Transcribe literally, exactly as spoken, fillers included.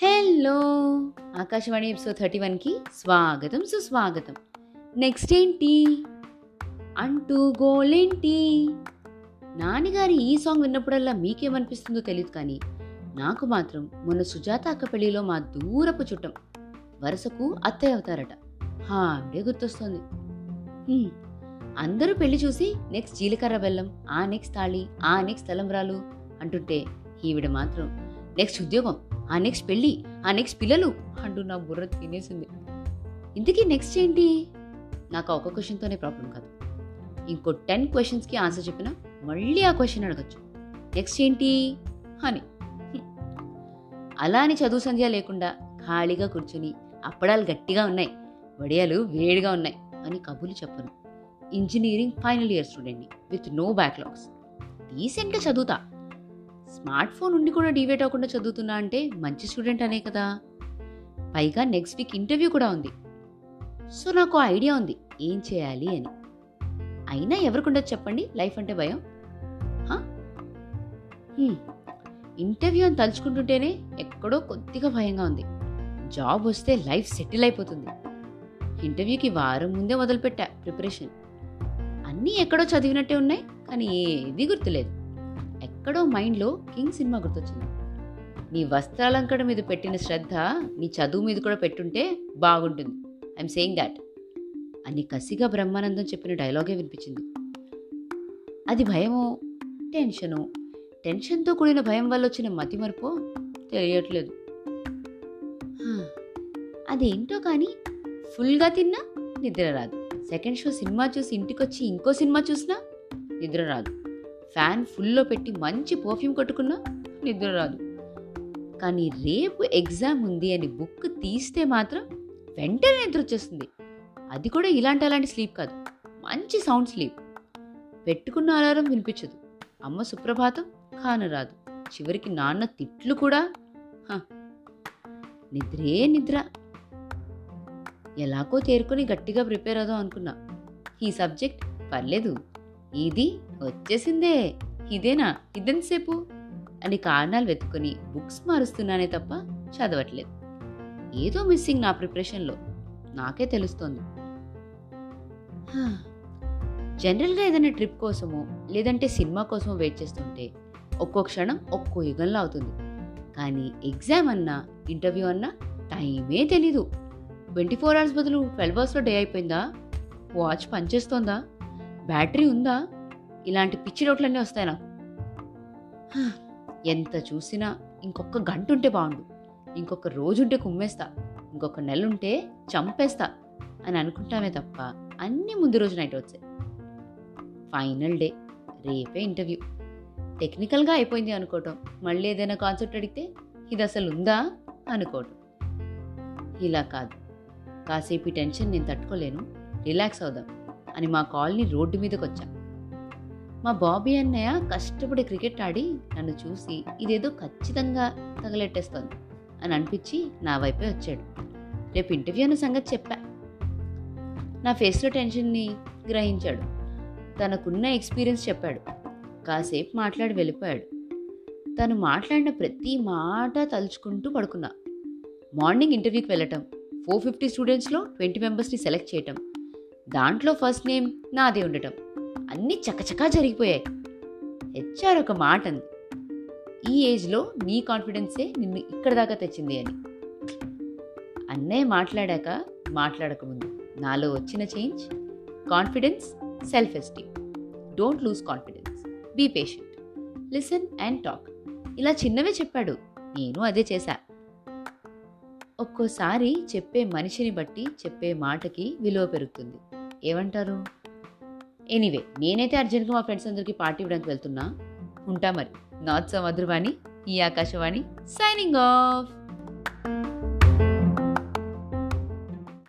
Hello, Akashvani episode thirty వన్కి స్వాగతం సుస్వాగతం. నెక్స్ట్ ఏంటి అంటూ గోలేంటి నాన్నగారి ఈ సాంగ్ విన్నప్పుడల్లా మీకేమనిపిస్తుందో తెలియదు, కానీ నాకు మాత్రం మొన్న సుజాత అక్క పెళ్లిలో మా దూరపు చుట్టం వరుసకు అత్తయ్య అవుతారట హాడే గుర్తొస్తుంది. అందరూ పెళ్లి చూసి నెక్స్ట్ జీలకర్ర బెల్లం, ఆ నెక్స్ట్ తాళి, ఆ నెక్స్ట్ తలంబ్రాలు అంటుంటే ఈవిడ మాత్రం నెక్స్ట్ ఉద్యోగం, ఆ నెక్స్ట్ పెళ్ళి, ఆ నెక్స్ట్ పిల్లలు అంటూ నా బుర్ర తినేసింది. ఇంతకీ నెక్స్ట్ ఏంటి? నాకు ఒక క్వశ్చన్తోనే ప్రాబ్లం కాదు, ఇంకో టెన్ క్వశ్చన్స్కి ఆన్సర్ చెప్పినా మళ్ళీ ఆ క్వశ్చన్ అడగచ్చు, నెక్స్ట్ ఏంటి అని. అలా అని చదువు సంధ్య లేకుండా ఖాళీగా కూర్చుని అప్పడాలు గట్టిగా ఉన్నాయి, వడియాలు వేడిగా ఉన్నాయి అని కబుర్లు చెప్పను. ఇంజనీరింగ్ ఫైనల్ ఇయర్ స్టూడెంట్ని విత్ నో బ్యాక్లాగ్స్, రీసెంట్గా చదువుతా, స్మార్ట్ ఫోన్ ఉండి కూడా డివేట్ అవ్వకుండా చదువుతున్నా అంటే మంచి స్టూడెంట్ అనే కదా. పైగా నెక్స్ట్ వీక్ ఇంటర్వ్యూ కూడా ఉంది, సో నాకు ఐడియా ఉంది ఏం చేయాలి అని. అయినా ఎవరికుండదు చెప్పండి లైఫ్ అంటే భయం. ఇంటర్వ్యూ అని తలుచుకుంటుంటేనే ఎక్కడో కొద్దిగా భయంగా ఉంది. జాబ్ వస్తే లైఫ్ సెటిల్ అయిపోతుంది. ఇంటర్వ్యూకి వారం ముందే మొదలుపెట్టా ప్రిపరేషన్. అన్నీ ఎక్కడో చదివినట్టే ఉన్నాయి, కానీ ఏది గుర్తులేదు. ఎక్కడో మైండ్లో కింగ్ సినిమా గుర్తొచ్చింది. నీ వస్త్రాలంకరణ మీద పెట్టిన శ్రద్ధ నీ చదువు మీద కూడా పెట్టుంటే బాగుంటుంది, ఐఎమ్ సేయింగ్ దాట్ అని కసిగా బ్రహ్మానందం చెప్పిన డైలాగే వినిపించింది. అది భయమో టెన్షను, టెన్షన్తో కూడిన భయం వల్ల వచ్చిన మతి మరపో తెలియట్లేదు. అదేంటో కానీ ఫుల్గా తిన్నా నిద్ర రాదు, సెకండ్ షో సినిమా చూసి ఇంటికొచ్చి ఇంకో సినిమా చూసినా నిద్ర రాదు, ఫ్యాన్ ఫుల్లో పెట్టి మంచి పర్ఫ్యూమ్ కట్టుకున్నా నిద్ర రాదు. కానీ రేపు ఎగ్జామ్ ఉంది అని బుక్ తీస్తే మాత్రం వెంటనే నిద్ర వచ్చేస్తుంది. అది కూడా ఇలాంటి అలాంటి స్లీప్ కాదు, మంచి సౌండ్ స్లీప్. పెట్టుకున్న అలారం వినిపించదు, అమ్మ సుప్రభాతం కాను రాదు, చివరికి నాన్న తిట్లు కూడా. నిద్రే నిద్ర. ఎలాగో తేరుకొని గట్టిగా ప్రిపేర్ అవుదాం అనుకున్నా. ఈ సబ్జెక్ట్ పర్లేదు, ఇది వచ్చేసిందే, ఇదేనా, ఇదెంతసేపు అని కారణాలు వెతుకుని బుక్స్ మారుస్తున్నానే తప్ప చదవట్లేదు. ఏదో మిస్సింగ్ నా ప్రిపరేషన్లో నాకే తెలుస్తోంది. జనరల్గా ఏదైనా ట్రిప్ కోసమో లేదంటే సినిమా కోసమో వెయిట్ చేస్తుంటే ఒక్కో క్షణం ఒక్కో యుగంలో అవుతుంది. కానీ ఎగ్జామ్ అన్నా ఇంటర్వ్యూ అన్నా టైమే తెలీదు. ట్వంటీ ఫోర్ అవర్స్ బదులు ట్వెల్వ్ అవర్స్లో డే అయిపోయిందా? వాచ్ పనిచేస్తోందా? బ్యాటరీ ఉందా? ఇలాంటి పిచ్చి డౌట్లన్నీ వస్తాయి నాకు. ఎంత చూసినా ఇంకొక గంట ఉంటే బాగుండు, ఇంకొక రోజుంటే కుమ్మేస్తా, ఇంకొక నెల ఉంటే చంపేస్తా అని అనుకుంటామే తప్ప అన్నీ ముందు రోజు నైట్ వచ్చాయి. ఫైనల్ డే, రేపే ఇంటర్వ్యూ. టెక్నికల్గా అయిపోయింది అనుకోవటం, మళ్ళీ ఏదైనా కాన్సెప్ట్ అడిగితే ఇది అసలు ఉందా అనుకోవటం. ఇలా కాదు, కాసేపు ఈ టెన్షన్ నేను తట్టుకోలేను, రిలాక్స్ అవుదాం అని మా కాలనీ రోడ్డు మీదకి వచ్చా. మా బాబీ అన్నయ్య కష్టపడి క్రికెట్ ఆడి నన్ను చూసి ఇదేదో ఖచ్చితంగా తగలెట్టేస్తోంది అని అనిపించి నా వైపే వచ్చాడు. రేపు ఇంటర్వ్యూ అన్న సంగతి చెప్పా. నా ఫేస్లో టెన్షన్ని గ్రహించాడు, తనకున్న ఎక్స్పీరియన్స్ చెప్పాడు, కాసేపు మాట్లాడి వెళ్ళిపోయాడు. తను మాట్లాడిన ప్రతి మాట తలుచుకుంటూ పడుకున్నా. మార్నింగ్ ఇంటర్వ్యూకి వెళ్ళటం, ఫోర్ ఫిఫ్టీ స్టూడెంట్స్లో ట్వంటీ మెంబర్స్ని సెలెక్ట్ చేయటం, దాంట్లో ఫస్ట్ నేమ్ నాదే ఉండటం, అన్నీ చకచకా జరిగిపోయాయి. హెచ్ఆర్ ఒక మాట అంది, ఈ ఏజ్లో నీ కాన్ఫిడెన్సే నిన్ను ఇక్కడ దాకా తెచ్చింది అని. అన్నయ్య మాట్లాడాక మాట్లాడకముందు నాలో వచ్చిన change, confidence, self esteem, don't lose confidence, be patient, listen and talk, ఇలా చిన్నవే చెప్పాడు. నేను అదే చేశా. ఒక్కోసారి చెప్పే మనిషిని బట్టి చెప్పే మాటకి విలువ పెరుగుతుంది, ఏమంటారు? ఎనీవే, నేనైతే అర్జెంట్గా మా ఫ్రెండ్స్ అందరికీ పార్టీ ఇవ్వడానికి వెళ్తున్నా. ఉంటా మరి. నాట్ సో మధురవాణి, ఈ ఆకాశవాణి, సైనింగ్ ఆఫ్.